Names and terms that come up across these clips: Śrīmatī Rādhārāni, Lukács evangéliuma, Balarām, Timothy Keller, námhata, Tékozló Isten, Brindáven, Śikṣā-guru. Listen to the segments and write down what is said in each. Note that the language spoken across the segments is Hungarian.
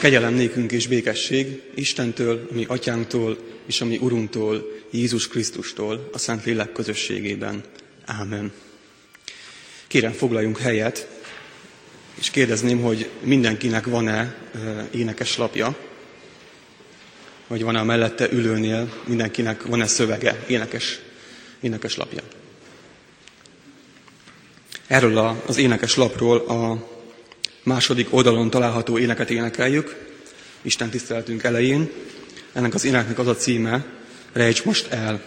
Kegyelem nékünk és békesség Istentől, a mi atyánktól és a mi Urunktól, Jézus Krisztustól, a Szentlélek közösségében. Ámen. Kérem, foglaljunk helyet, és kérdezném, hogy mindenkinek van-e énekeslapja, vagy van-e a mellette ülőnél, mindenkinek van-e szövege, énekeslapja. Erről az énekeslapról a második oldalon található éneket énekeljük, Isten tiszteletünk elején. Ennek az éneknek az a címe, Rejts most el.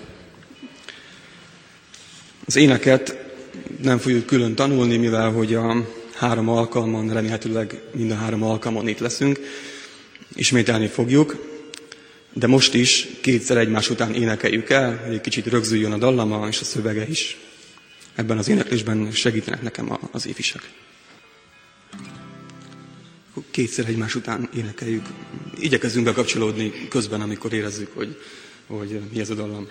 Az éneket nem fogjuk külön tanulni, mivel hogy a három alkalmon, remélhetőleg mind a három alkalmon itt leszünk, ismételni fogjuk, de most is kétszer egymás után énekeljük el, hogy egy kicsit rögzüljön a dallama és a szövege is. Ebben az éneklésben segítenek nekem az évisek. Kétszer egymás után énekeljük. Igyekezzünk bekapcsolódni közben, amikor érezzük, hogy mi ez a dallam.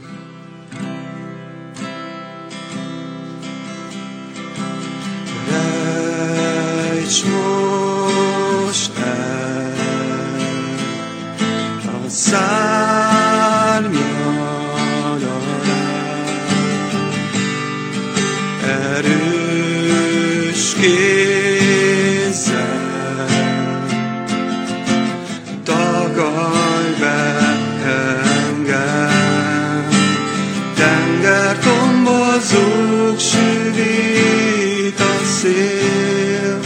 Rejts most el a szárnyad alá, erős kézzel tagadj be engem, tengertombozók süvít a szél,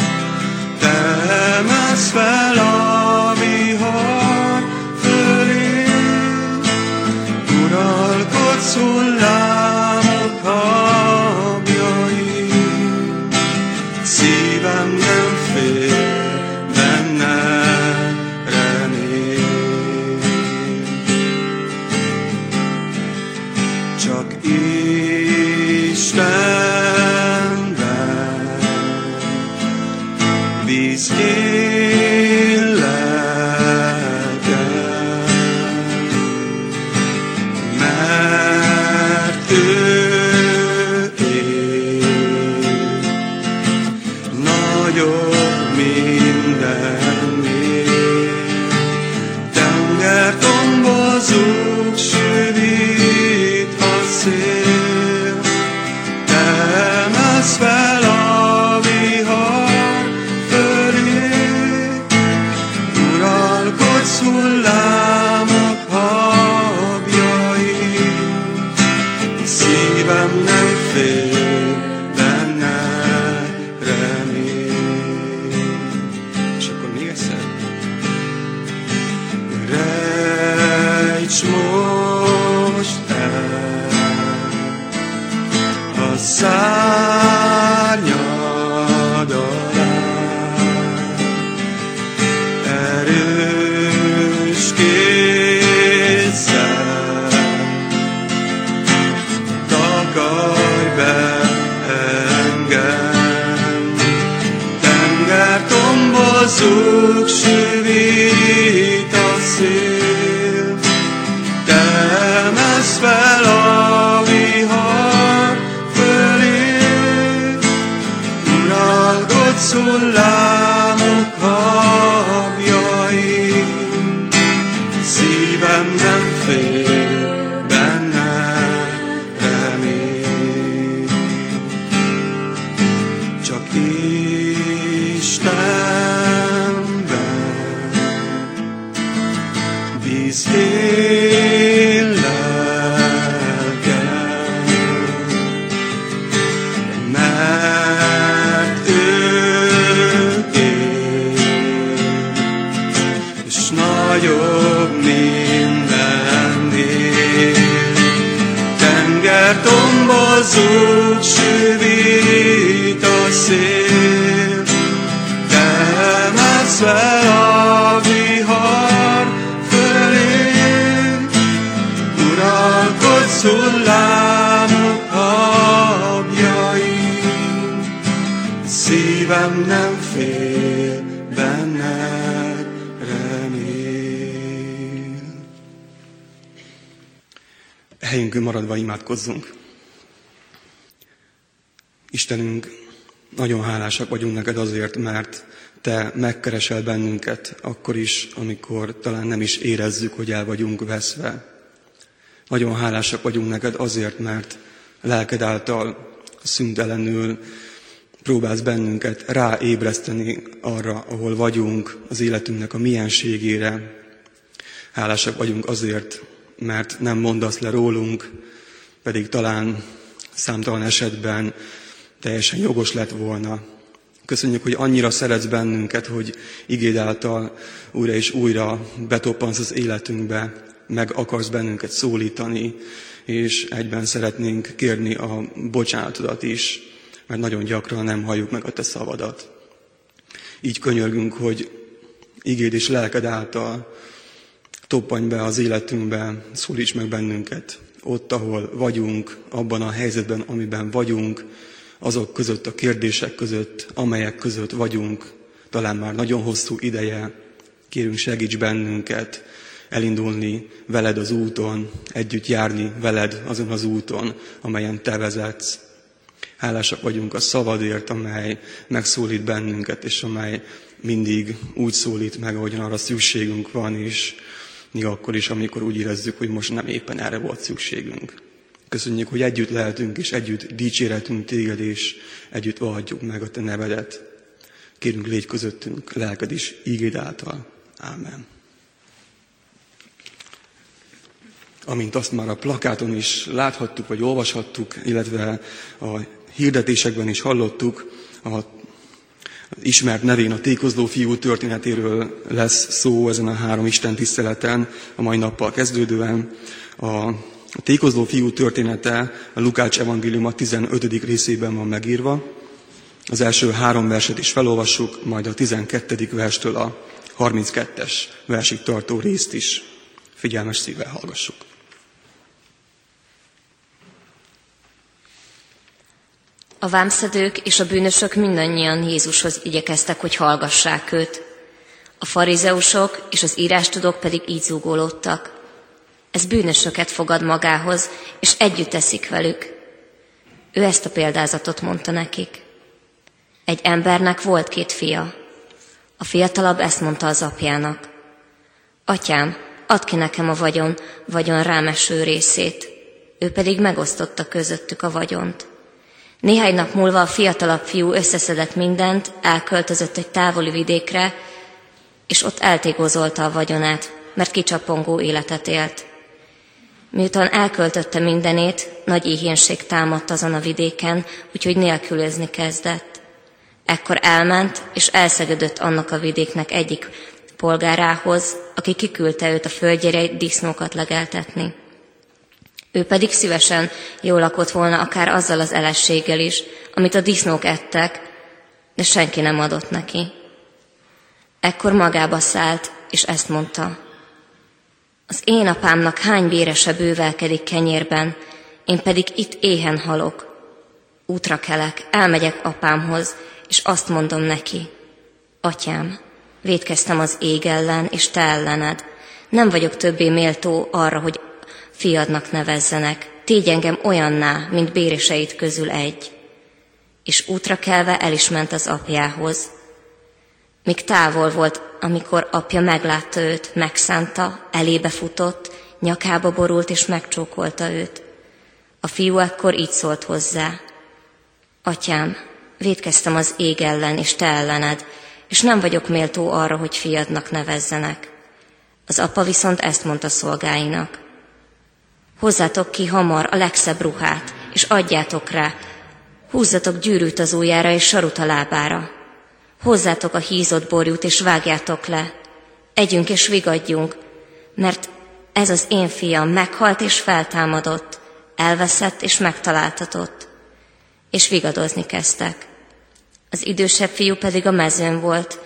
te emelsz fel a vihar fölé, uralkodsz hullámok habjain, szívem nem fél. Helyünkön maradva imádkozzunk. Istenünk, Nagyon hálásak vagyunk neked azért, mert te megkeresel bennünket akkor is, amikor talán nem is érezzük, hogy el vagyunk veszve. Nagyon hálásak vagyunk neked azért, mert lelked által szüntelenül próbálsz bennünket ráébreszteni arra, ahol vagyunk, az életünknek a mienségére. Hálásak vagyunk azért, mert nem mondasz le rólunk, pedig talán számtalan esetben teljesen jogos lett volna. Köszönjük, hogy annyira szeretsz bennünket, hogy igéd által újra és újra betoppansz az életünkbe, meg akarsz bennünket szólítani, és egyben szeretnénk kérni a bocsánatodat is, mert nagyon gyakran nem halljuk meg a te szavadat. Így könyörgünk, hogy igéd és lelked által toppanj be az életünkbe, szólíts meg bennünket ott, ahol vagyunk, abban a helyzetben, amiben vagyunk, azok között, a kérdések között, amelyek között vagyunk, talán már nagyon hosszú ideje. Kérünk, segíts bennünket elindulni veled az úton, együtt járni veled azon az úton, amelyen te vezetsz. Hálásak vagyunk a szavadért, amely megszólít bennünket, és amely mindig úgy szólít meg, ahogyan arra szükségünk van, és még akkor is, amikor úgy érezzük, hogy most nem éppen erre volt szükségünk. Köszönjük, hogy együtt lehetünk, és együtt dicsérhetünk téged, és együtt adjuk meg a te nevedet. Kérünk, légy közöttünk, lelked is, ígéd által. Ámen. Amint azt már a plakáton is láthattuk, vagy olvashattuk, illetve a hirdetésekben is hallottuk, az ismert nevén a Tékozló fiú történetéről lesz szó ezen a 3 Isten tiszteleten, a mai nappal kezdődően. A Tékozló fiú története a Lukács evangéliuma 15. részében van megírva. Az első 3 verset is felolvassuk, majd a 12. verstől a 32-es versig tartó részt is. Figyelmes szívvel hallgassuk. A vámszedők és a bűnösök mindannyian Jézushoz igyekeztek, hogy hallgassák őt. A farizeusok és az írástudók pedig így zúgolódtak. Ez bűnösöket fogad magához, és együtt eszik velük. Ő ezt a példázatot mondta nekik. Egy embernek volt 2 fia. A fiatalabb ezt mondta az apjának. Atyám, add ki nekem a vagyon rám eső részét. Ő pedig megosztotta közöttük a vagyont. Néhány nap múlva a fiatalabb fiú összeszedett mindent, elköltözött egy távoli vidékre, és ott eltékozolta a vagyonát, mert kicsapongó életet élt. Miután elköltötte mindenét, nagy éhínség támadt azon a vidéken, úgyhogy nélkülözni kezdett. Ekkor elment, és elszegedett annak a vidéknek egyik polgárához, aki kiküldte őt a földjére disznókat legeltetni. Ő pedig szívesen jól lakott volna akár azzal az elességgel is, amit a disznók ettek, de senki nem adott neki. Ekkor magába szállt, és ezt mondta. Az én apámnak hány bérese bővelkedik kenyérben, én pedig itt éhen halok. Útra kelek, elmegyek apámhoz, és azt mondom neki. Atyám, vétkeztem az ég ellen, és te ellened. Nem vagyok többé méltó arra, hogy fiadnak nevezzenek. Tégy engem olyanná, mint béreseid közül egy. És útra kelve el is ment az apjához. Míg távol volt, amikor apja meglátta őt, megszánta, elébe futott, nyakába borult és megcsókolta őt. A fiú ekkor így szólt hozzá. Atyám, vétkeztem az ég ellen és te ellened, és nem vagyok méltó arra, hogy fiadnak nevezzenek. Az apa viszont ezt mondta szolgáinak. Hozzátok ki hamar a legszebb ruhát, és adjátok rá, húzzatok gyűrűt az ujjára és sarut a lábára. Hozzátok a hízott borjút, és vágjátok le. Együnk és vigadjunk, mert ez az én fiam meghalt és feltámadott, elveszett és megtaláltatott. És vigadozni kezdtek. Az idősebb fiú pedig a mezőn volt,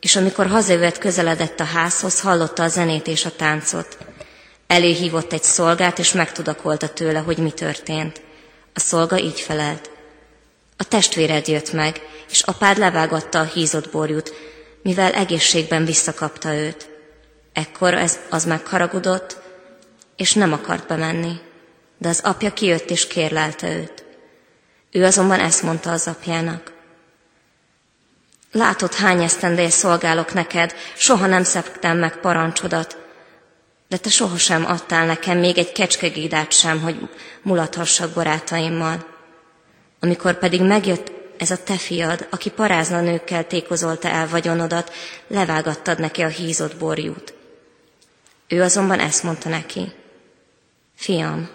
és amikor hazajövet közeledett a házhoz, hallotta a zenét és a táncot. Előhívott egy szolgát, és megtudakolta tőle, hogy mi történt. A szolga így felelt. A testvéred jött meg, és apád levágatta a hízott borjút, mivel egészségben visszakapta őt. Ekkor az megharagudott, és nem akart bemenni, de az apja kijött és kérlelte őt. Ő azonban ezt mondta az apjának, Látod, hány esztendeje szolgálok neked, soha nem szegtem meg parancsodat, de te sohasem adtál nekem még egy kecskegédát sem, hogy mulathassak barátaimmal. Amikor pedig megjött ez a te fiad, aki parázna nőkkel tékozolta el vagyonodat, levágattad neki a hízott borjút. Ő azonban ezt mondta neki: Fiam,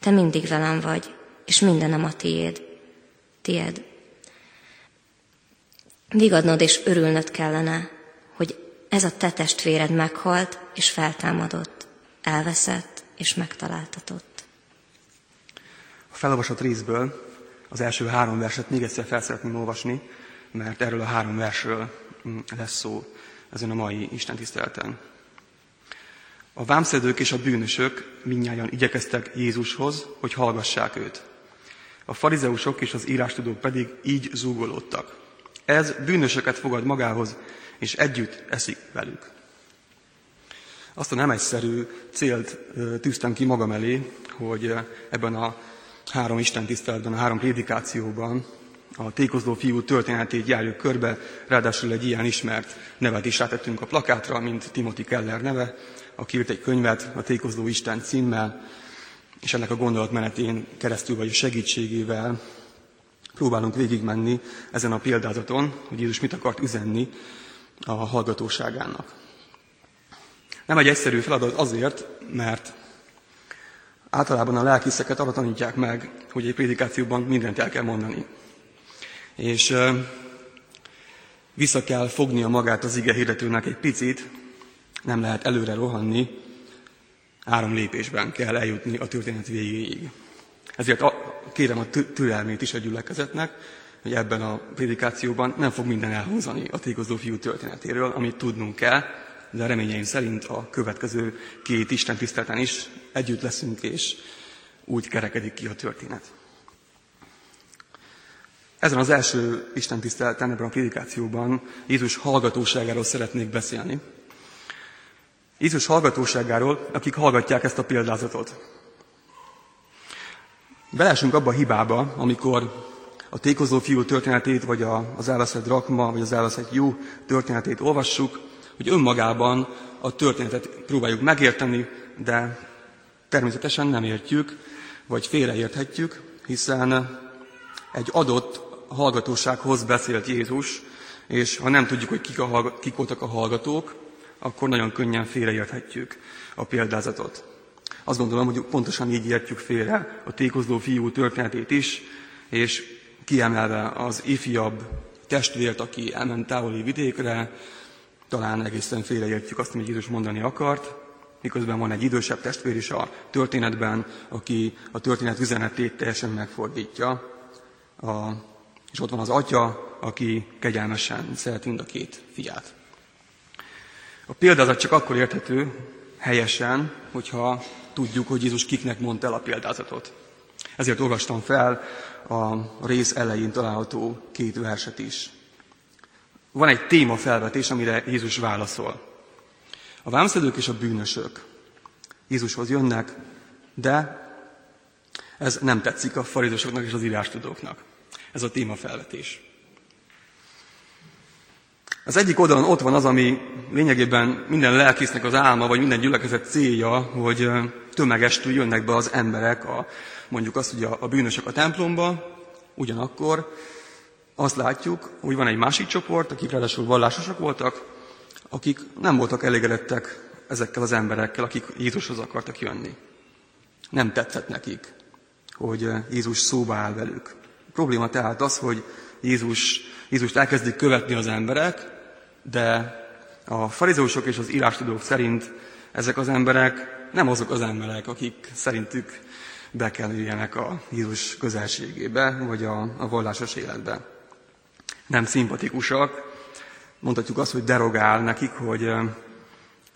te mindig velem vagy, és mindenem a tiéd. Vigadnod és örülnöd kellene, hogy ez a te testvéred meghalt és feltámadott, elveszett és megtaláltatott. A felolvasott részből az első 3 verset még egyszer fel szeretném olvasni, mert erről a 3 versről lesz szó ezen a mai istentiszteleten. A vámszedők és a bűnösök mindnyájan igyekeztek Jézushoz, hogy hallgassák őt. A farizeusok és az írástudók pedig így zúgolódtak: Ez bűnösöket fogad magához, és együtt eszik velük. Azt a nem egyszerű célt tűztem ki magam elé, hogy ebben a 3 istentiszteletben, a 3 prédikációban a tékozló fiú történetét járjuk körbe, ráadásul egy ilyen ismert nevet is rátettünk a plakátra, mint Timothy Keller neve, aki írt egy könyvet a Tékozló Isten címmel, és ennek a gondolatmenetén keresztül vagy a segítségével próbálunk végigmenni ezen a példázaton, hogy Jézus mit akart üzenni a hallgatóságának. Nem egy egyszerű feladat azért, mert általában a lelkészeket arra tanítják meg, hogy egy prédikációban mindent el kell mondani. És vissza kell fognia magát az ige hirdetőnek egy picit, nem lehet előre rohanni, 3 lépésben kell eljutni a történet végéig. Ezért kérem a türelmét is a gyülekezetnek, hogy ebben a prédikációban nem fog minden elhúzani a tékozló fiú történetéről, amit tudnunk kell, de reményeim szerint a következő 2 istentiszteleten is együtt leszünk, és úgy kerekedik ki a történet. Ezen az első istentiszteleten, ebben a prédikációban Jézus hallgatóságáról szeretnék beszélni. Jézus hallgatóságáról, akik hallgatják ezt a példázatot. Belesünk abba a hibába, amikor a tékozló fiú történetét, vagy az elveszett rakma, vagy az elveszett jó történetét olvassuk, hogy önmagában a történetet próbáljuk megérteni, de természetesen nem értjük, vagy félreérthetjük, hiszen egy adott hallgatósághoz beszélt Jézus, és ha nem tudjuk, hogy kik voltak a hallgatók, akkor nagyon könnyen félreérthetjük a példázatot. Azt gondolom, hogy pontosan így értjük félre a tékozló fiú történetét is, és kiemelve az ifjabb testvért, aki elment távoli vidékre, talán egészen félreértjük azt, amit Jézus mondani akart, miközben van egy idősebb testvér is a történetben, aki a történet üzenetét teljesen megfordítja. És ott van az atya, aki kegyelmesen szereti mind a 2 fiát. A példázat csak akkor érthető helyesen, hogyha tudjuk, hogy Jézus kiknek mondta el a példázatot. Ezért olvastam fel a rész elején található 2 verset is. Van egy témafelvetés, amire Jézus válaszol. A vámszedők és a bűnösök Jézushoz jönnek, de ez nem tetszik a farizusoknak és az írástudóknak. Ez a témafelvetés. Az egyik oldalon ott van az, ami lényegében minden lelkésznek az álma, vagy minden gyülekezet célja, hogy tömegestül jönnek be az emberek, mondjuk azt, hogy a bűnösök a templomba, ugyanakkor azt látjuk, hogy van egy másik csoport, akik ráadásul vallásosok voltak, akik nem voltak elégedettek ezekkel az emberekkel, akik Jézushoz akartak jönni. Nem tetszett nekik, hogy Jézus szóba áll velük. A probléma tehát az, hogy Jézust elkezdik követni az emberek, de a farizeusok és az írástudók szerint ezek az emberek nem azok az emberek, akik szerintük be kell üljenek a Jézus közelségébe, vagy a vallásos életbe. Nem szimpatikusak, mondhatjuk azt, hogy derogál nekik, hogy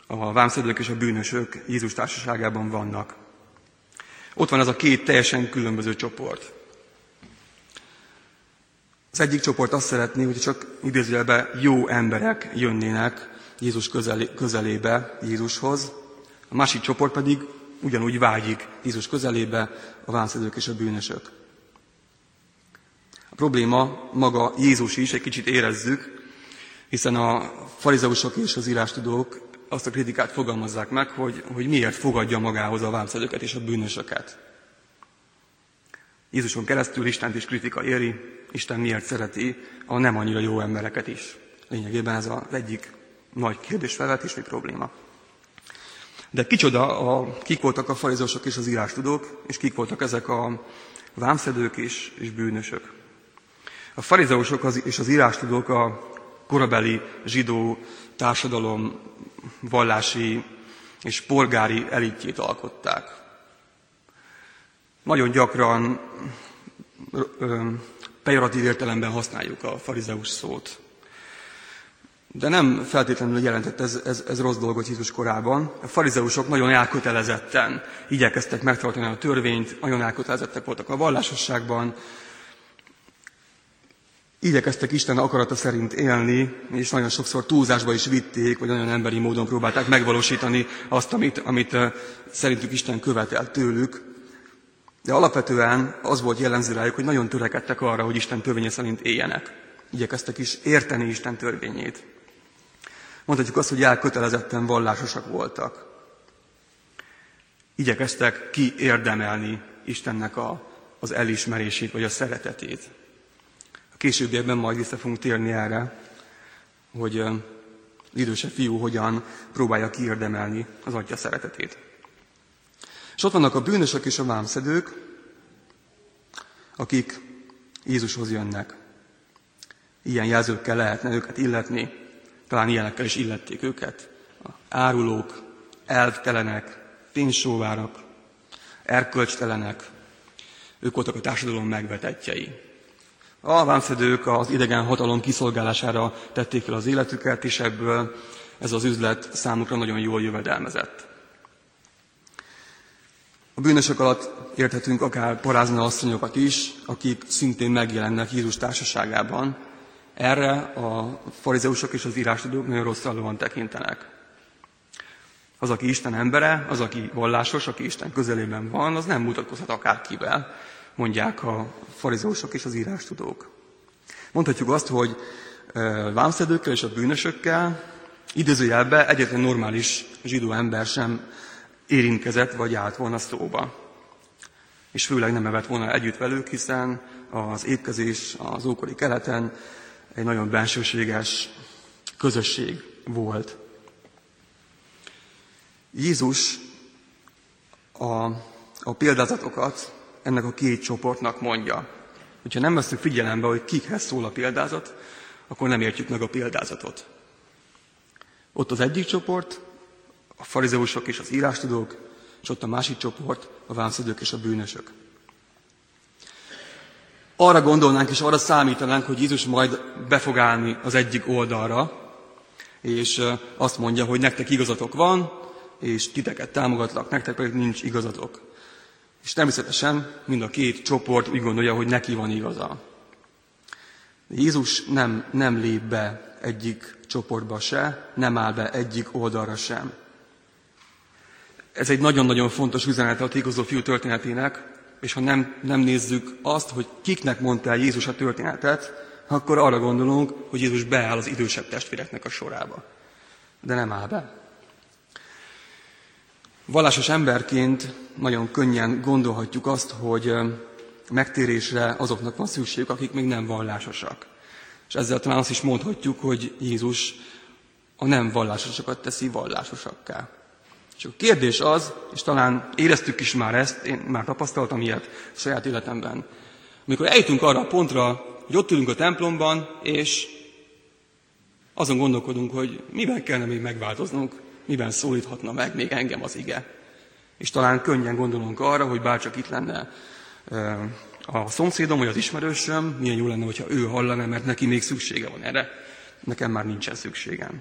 a vámszedők és a bűnösök Jézus társaságában vannak. Ott van ez a 2 teljesen különböző csoport. Az egyik csoport azt szeretné, hogy csak idézőjelben jó emberek jönnének Jézus közelébe, Jézushoz. A másik csoport pedig ugyanúgy vágyik Jézus közelébe, a vámszedők és a bűnösök. probléma maga Jézus is, egy kicsit érezzük, hiszen a farizeusok és az írástudók azt a kritikát fogalmazzák meg, hogy miért fogadja magához a vámszedőket és a bűnösöket. Jézuson keresztül Istent is kritika éri, Isten miért szereti a nem annyira jó embereket is. Lényegében ez az egyik nagy kérdésfelvetés vagy probléma. De kicsoda, kik voltak a farizeusok és az írástudók, és kik voltak ezek a vámszedők és bűnösök. A farizeusok és az írástudók a korabeli zsidó társadalom vallási és polgári elitjét alkották. Nagyon gyakran pejoratív értelemben használjuk a farizeus szót. De nem feltétlenül jelentett ez rossz dolgot Jézus korában. A farizeusok nagyon elkötelezetten igyekeztek megtartani a törvényt, nagyon elkötelezettek voltak a vallásosságban, igyekeztek Isten akarata szerint élni, és nagyon sokszor túlzásba is vitték, vagy nagyon emberi módon próbálták megvalósítani azt, amit szerintük Isten követelt tőlük. De alapvetően az volt jellemző rájuk, hogy nagyon törekedtek arra, hogy Isten törvénye szerint éljenek. Igyekeztek is érteni Isten törvényét. Mondhatjuk azt, hogy elkötelezetten vallásosak voltak. Igyekeztek kiérdemelni Istennek az elismerését, vagy a szeretetét. A későbbiekben majd vissza fogunk térni erre, hogy az idősebb fiú hogyan próbálja kiérdemelni az atya szeretetét. És ott vannak a bűnösök és a vámszedők, akik Jézushoz jönnek. Ilyen jelzőkkel lehetne őket illetni, talán ilyenekkel is illették őket. Árulók, elvtelenek, pénzsóvárok, erkölcstelenek, ők voltak a társadalom megvetettjei. A vámszedők az idegen hatalom kiszolgálására tették fel az életüket, és ebből ez az üzlet számukra nagyon jól jövedelmezett. A bűnösök alatt érthetünk akár parázna asszonyokat is, akik szintén megjelennek Jézus társaságában. Erre a farizeusok és az írástudók nagyon rosszallóan tekintenek. Az, aki Isten embere, az, aki vallásos, aki Isten közelében van, az nem mutatkozhat akárkivel, mondják a farizeusok és az írástudók. Mondhatjuk azt, hogy vámszedőkkel és a bűnösökkel idézőjelben egyetlen normális zsidó ember sem érintkezett vagy állt volna szóba. És főleg nem evett volna együtt velük, hiszen az étkezés az ókori keleten egy nagyon bensőséges közösség volt. Jézus a példázatokat ennek a két csoportnak mondja. Hogyha nem veszünk figyelembe, hogy kikhez szól a példázat, akkor nem értjük meg a példázatot. Ott az egyik csoport, a farizeusok és az írástudók, és ott a másik csoport, a vámszedők és a bűnösök. Arra gondolnánk és arra számítanánk, hogy Jézus majd be fog állni az egyik oldalra, és azt mondja, hogy nektek igazatok van, és titeket támogatlak, nektek pedig nincs igazatok. És természetesen mind a két csoport úgy gondolja, hogy neki van igaza. De Jézus nem lép be egyik csoportba se, nem áll be egyik oldalra sem. Ez egy nagyon-nagyon fontos üzenete a tékozló fiú történetének, és ha nem nézzük azt, hogy kiknek mondta el Jézus a történetet, akkor arra gondolunk, hogy Jézus beáll az idősebb testvéreknek a sorába. De nem áll be. Vallásos emberként nagyon könnyen gondolhatjuk azt, hogy megtérésre azoknak van szükségük, akik még nem vallásosak. És ezzel talán azt is mondhatjuk, hogy Jézus a nem vallásosokat teszi vallásosakká. És a kérdés az, és talán éreztük is már ezt, én már tapasztaltam ilyet a saját életemben. Amikor eljutunk arra a pontra, hogy ott ülünk a templomban, és azon gondolkodunk, hogy miben kellene még megváltoznunk, miben szólíthatna meg még engem az ige. És talán könnyen gondolunk arra, hogy bárcsak itt lenne a szomszédom, vagy az ismerősöm, milyen jó lenne, hogyha ő hallana, mert neki még szüksége van erre. Nekem már nincsen szükségem.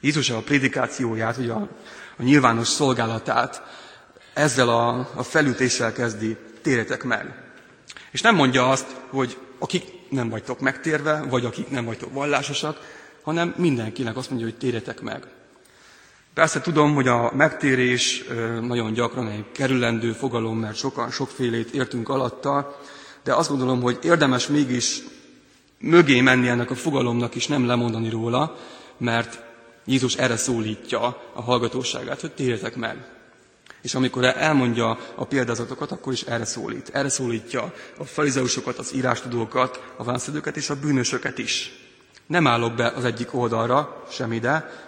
Jézus a prédikációját, ugye a nyilvános szolgálatát ezzel a felütéssel kezdi, térjetek meg. És nem mondja azt, hogy akik nem vagytok megtérve, vagy akik nem vagytok vallásosak, hanem mindenkinek azt mondja, hogy térjetek meg. Persze tudom, hogy a megtérés nagyon gyakran egy kerülendő fogalom, mert sokan sokfélét értünk alatta, de azt gondolom, hogy érdemes mégis mögé menni ennek a fogalomnak, és nem lemondani róla, mert Jézus erre szólítja a hallgatóságát, hogy térjetek meg. És amikor elmondja a példázatokat, akkor is erre szólít. Erre szólítja a farizeusokat, az írástudókat, a vámszedőket és a bűnösöket is. Nem állok be az egyik oldalra,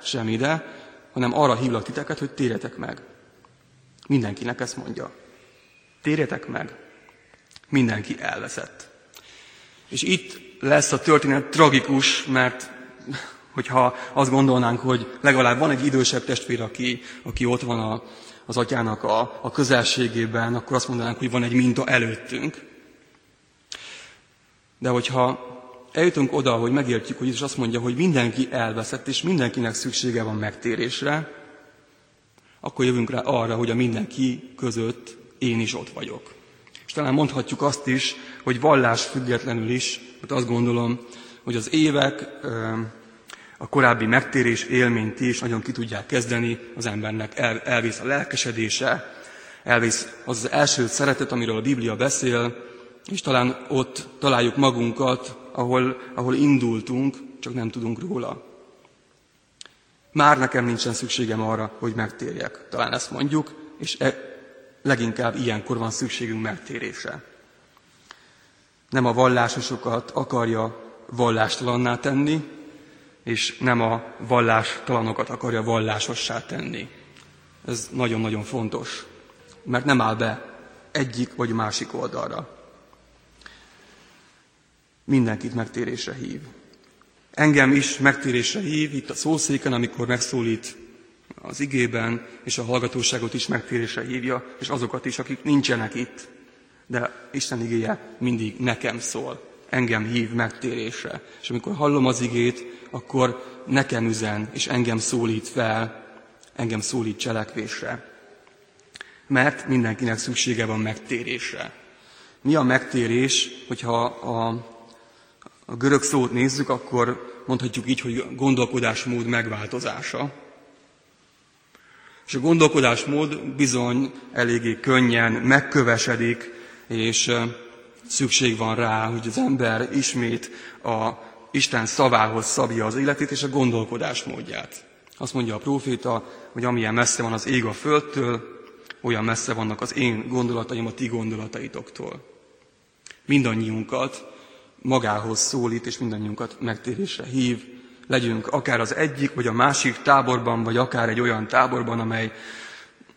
sem ide, hanem arra hívlak titeket, hogy térjetek meg. Mindenkinek ezt mondja. Térjetek meg. Mindenki elveszett. És itt lesz a történet tragikus, mert hogyha azt gondolnánk, hogy legalább van egy idősebb testvér, aki ott van az atyának a közelségében, akkor azt mondanánk, hogy van egy minta előttünk. De hogyha eljutunk oda, hogy megértjük, hogy Jézus azt mondja, hogy mindenki elveszett, és mindenkinek szüksége van megtérésre, akkor jövünk rá arra, hogy a mindenki között én is ott vagyok. És talán mondhatjuk azt is, hogy vallás függetlenül is, mert azt gondolom, hogy az évek, a korábbi megtérés élményt is nagyon ki tudják kezdeni, az embernek elvész a lelkesedése, elvész az első szeretet, amiről a Biblia beszél, és talán ott találjuk magunkat, ahol indultunk, csak nem tudunk róla. Már nekem nincsen szükségem arra, hogy megtérjek. Talán ezt mondjuk, és leginkább ilyenkor van szükségünk megtérésre. Nem a vallásosokat akarja vallástalanná tenni, és nem a vallástalanok akarja vallásossá tenni. Ez nagyon-nagyon fontos, mert nem áll be egyik vagy másik oldalra. Mindenkit megtérésre hív. Engem is megtérésre hív itt a szószéken, amikor megszólít az igében, és a hallgatóságot is megtérésre hívja, és azokat is, akik nincsenek itt. De Isten igéje mindig nekem szól. Engem hív megtérésre. És amikor hallom az igét, akkor nekem üzen, és engem szólít fel, engem szólít cselekvésre. Mert mindenkinek szüksége van megtérésre. Mi a megtérés, hogyha a görög szót nézzük, akkor mondhatjuk így, hogy gondolkodásmód megváltozása. És a gondolkodásmód bizony eléggé könnyen megkövesedik, és szükség van rá, hogy az ember ismét a Isten szavához szabja az életét és a gondolkodásmódját. Azt mondja a próféta, hogy amilyen messze van az ég a földtől, olyan messze vannak az én gondolataim a ti gondolataitoktól. Mindannyiunkat magához szólít, és mindannyiunkat megtérésre hív. Legyünk akár az egyik, vagy a másik táborban, vagy akár egy olyan táborban, amely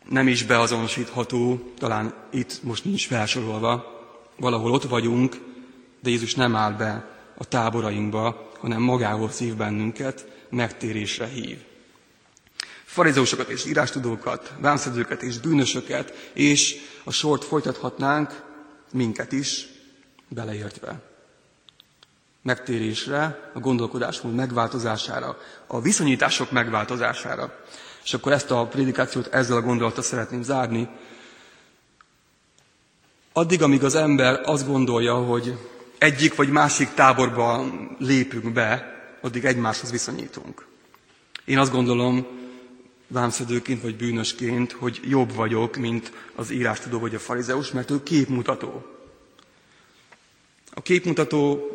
nem is beazonosítható, talán itt most nincs felsorolva. Valahol ott vagyunk, de Jézus nem áll be a táborainkba, hanem magához hív bennünket, megtérésre hív. Farizeusokat és írástudókat, vámszedőket és bűnösöket, és a sort folytathatnánk, minket is beleértve. Megtérésre, a gondolkodásmód megváltozására, a viszonyítások megváltozására. És akkor ezt a prédikációt ezzel a gondolattal szeretném zárni. Addig, amíg az ember azt gondolja, hogy egyik vagy másik táborba lépünk be, addig egymáshoz viszonyítunk. Én azt gondolom, vámszedőként vagy bűnösként, hogy jobb vagyok, mint az írástudó vagy a farizeus, mert ő képmutató. A képmutató,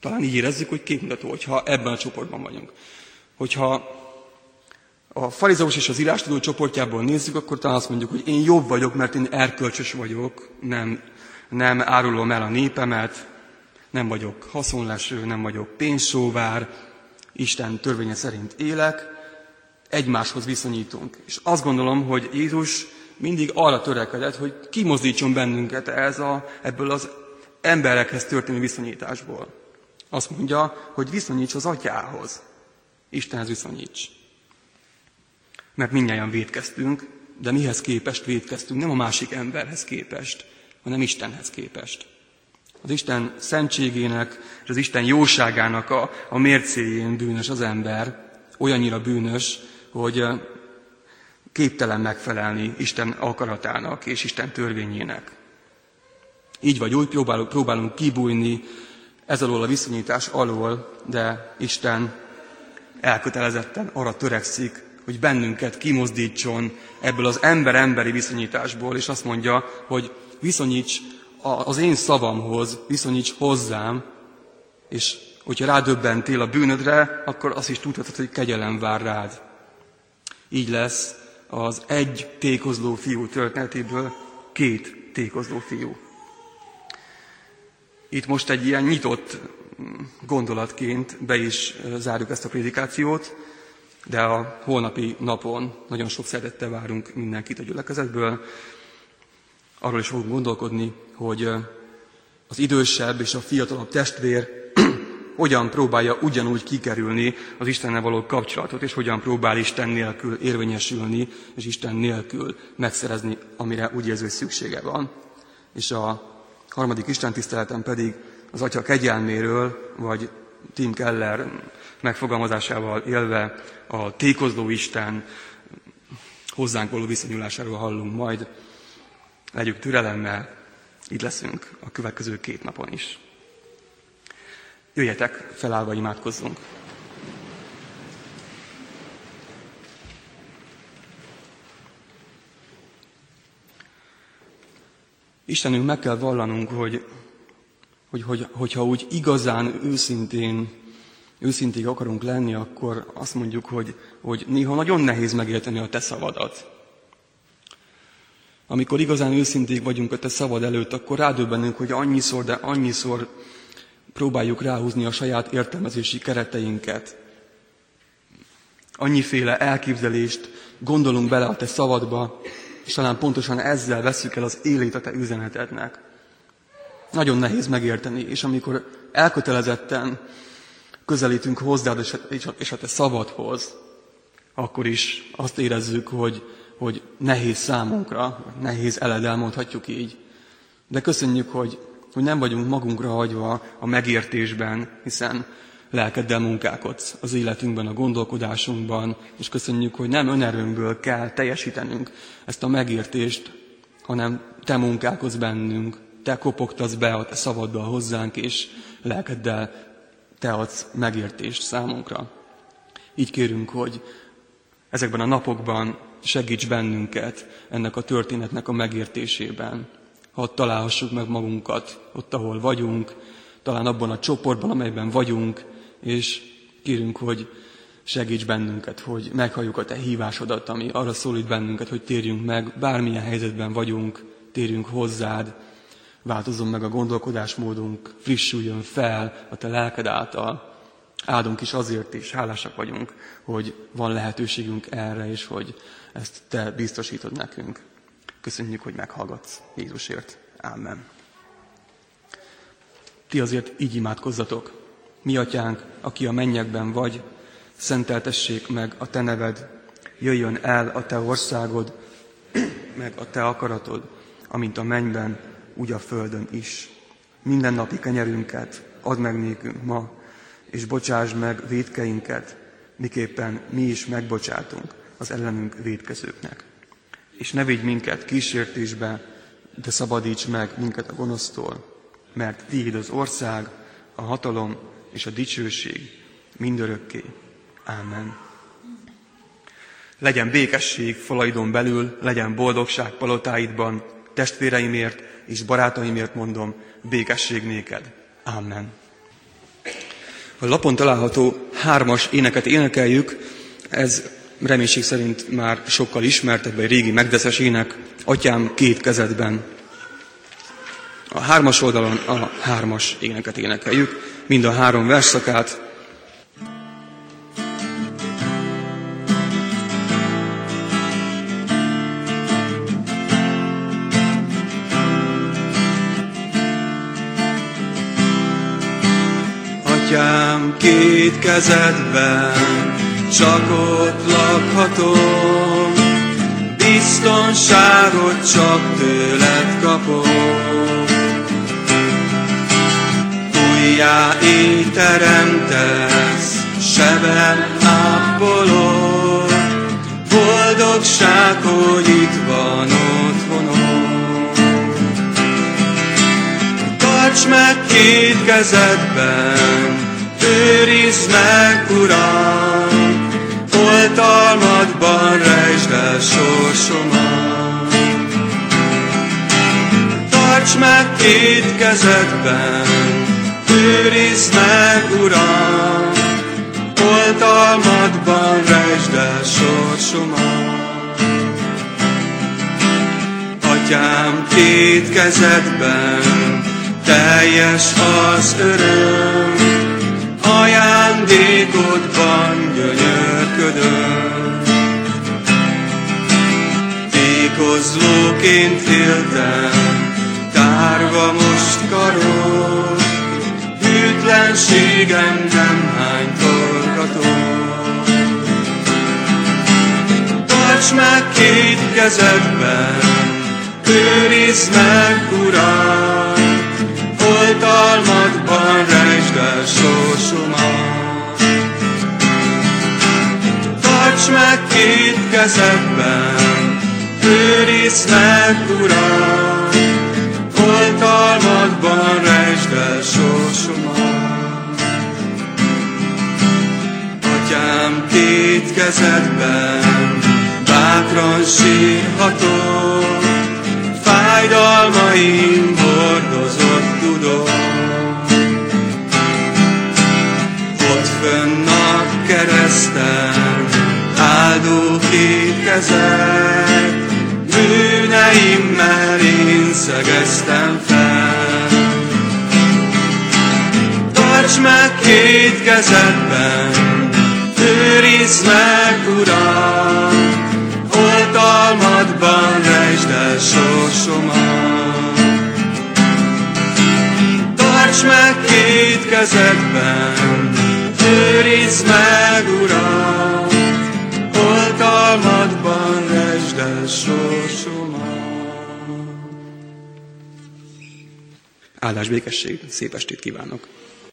talán így érezzük, hogy képmutató, hogyha ebben a csoportban vagyunk. Hogyha a farizeus és az írástudó csoportjából nézzük, akkor talán azt mondjuk, hogy én jobb vagyok, mert én erkölcsös vagyok, nem árulom el a népemet, nem vagyok haszonleső, nem vagyok pénzsóvár, Isten törvénye szerint élek, egymáshoz viszonyítunk. És azt gondolom, hogy Jézus mindig arra törekedett, hogy kimozdítson bennünket ebből az emberekhez történő viszonyításból. Azt mondja, hogy viszonyíts az atyához, Istenhez viszonyíts. Mert mindnyájan vétkeztünk, de mihez képest vétkeztünk? Nem a másik emberhez képest, hanem Istenhez képest. Az Isten szentségének és az Isten jóságának a mércéjén bűnös az ember, olyannyira bűnös, hogy képtelen megfelelni Isten akaratának és Isten törvényének. Így vagy úgy próbálunk kibújni ez alól a viszonyítás alól, de Isten elkötelezetten arra törekszik, hogy bennünket kimozdítson ebből az ember-emberi viszonyításból, és azt mondja, hogy viszonyíts az én szavamhoz, viszonyíts hozzám, és hogyha rádöbbentél a bűnödre, akkor azt is tudhatod, hogy kegyelem vár rád. Így lesz az egy tékozló fiú történetéből 2 tékozló fiú. Itt most egy ilyen nyitott gondolatként be is zárjuk ezt a prédikációt, de a holnapi napon nagyon sok szeretettel várunk mindenkit a gyülekezetből. Arról is fogunk gondolkodni, hogy az idősebb és a fiatalabb testvér hogyan próbálja ugyanúgy kikerülni az Istennel való kapcsolatot, és hogyan próbál Isten nélkül érvényesülni, és Isten nélkül megszerezni, amire úgy érzi, hogy szüksége van. És a 3. istentiszteleten pedig az Atya kegyelméről, vagy Tim Keller megfogalmazásával élve a tékozló Isten hozzánk való viszonyulásáról hallunk majd. Legyünk türelemmel, itt leszünk a következő 2 napon is. Jöjjetek, felállva imádkozzunk! Istenünk, meg kell vallanunk, hogyha úgy igazán őszinték akarunk lenni, akkor azt mondjuk, hogy néha nagyon nehéz megérteni a te szavadat. Amikor igazán őszinték vagyunk a te szavad előtt, akkor rádöbbenünk, hogy annyiszor, de annyiszor próbáljuk ráhúzni a saját értelmezési kereteinket. Annyiféle elképzelést gondolunk bele a te szavadba, és talán pontosan ezzel vesszük el az élét a te üzenetednek. Nagyon nehéz megérteni, és amikor elkötelezetten közelítünk hozzád és a te szavadhoz, akkor is azt érezzük, hogy nehéz számunkra, nehéz eledel, mondhatjuk így. De köszönjük, hogy nem vagyunk magunkra hagyva a megértésben, hiszen lelkeddel munkálkodsz az életünkben, a gondolkodásunkban, és köszönjük, hogy nem önerőnkből kell teljesítenünk ezt a megértést, hanem te munkálkodsz bennünk, te kopogtasz be a te szavaddal hozzánk, és lelkeddel te adsz megértést számunkra. Így kérünk, hogy ezekben a napokban segíts bennünket ennek a történetnek a megértésében. Hadd találhassuk meg magunkat ott, ahol vagyunk, talán abban a csoportban, amelyben vagyunk, és kérünk, hogy segíts bennünket, hogy meghalljuk a te hívásodat, ami arra szólít bennünket, hogy térjünk meg, bármilyen helyzetben vagyunk, térjünk hozzád, változzon meg a gondolkodásmódunk, frissüljön fel a te lelked által. Áldunk is azért, és hálásak vagyunk, hogy van lehetőségünk erre, és hogy ezt te biztosítod nekünk. Köszönjük, hogy meghallgatsz Jézusért. Ámen. Ti azért így imádkozzatok. Mi atyánk, aki a mennyekben vagy, szenteltessék meg a te neved, jöjjön el a te országod, meg a te akaratod, amint a mennyben, úgy a földön is. Minden napi kenyerünket add meg nékünk ma, és bocsásd meg vétkeinket, miképpen mi is megbocsátunk az ellenünk vétkezőknek. És ne vigy minket kísértésbe, de szabadíts meg minket a gonosztól, mert tiéd az ország, a hatalom és a dicsőség mindörökké. Ámen. Legyen békesség falaidon belül, legyen boldogság palotáidban, testvéreimért és barátaimért mondom, békesség néked. Ámen. A lapon található 3. éneket énekeljük, ez reménység szerint már sokkal ismertebb, egy régi megdeszes ének, Atyám két kezedben. A 3. oldalon a 3. éneket énekeljük, mind a 3 versszakát. Atyám két kezedben, csak ott lakhatom, biztonságot csak tőled kapom. Újjá így teremtesz, sebem ápolod, boldogság, hogy itt van otthonom. Tarts meg két kezedben, őrizd meg, Uram, oltalmadban rejtsd el sorsomat. Tarts Tarts meg két kezedben, őrizd meg, Uram, oltalmadban rejtsd el sorsomat. Atyám, két kezedben teljes az öröm, ajándékodban gyönyörködöm. Tékozlóként éltem, tárva most karod, hűtlenségem nem hány torkatod. Tarts meg két kezedben, őrizd meg, Uram, oltalmadban rejtsd el sorsomat. Tarts meg két kezedben, őrizd meg, Uram, oltalmadban rejtsd el sorsomat. Atyám, két kezedben bátran sírhatok, fájdalmaim hordozott tudom. Ott fönn a kereszten áldó két kezed, bűneimmel én szegeztem fel. Tarts meg két kezedben, őrizd meg, Uram, oltalmadban rejtsd el sorsomat. Tarts meg két kezedben, őrizd meg, Uram, oltalmadban rejtsd el sorsomat. Áldás békesség, szép estét kívánok!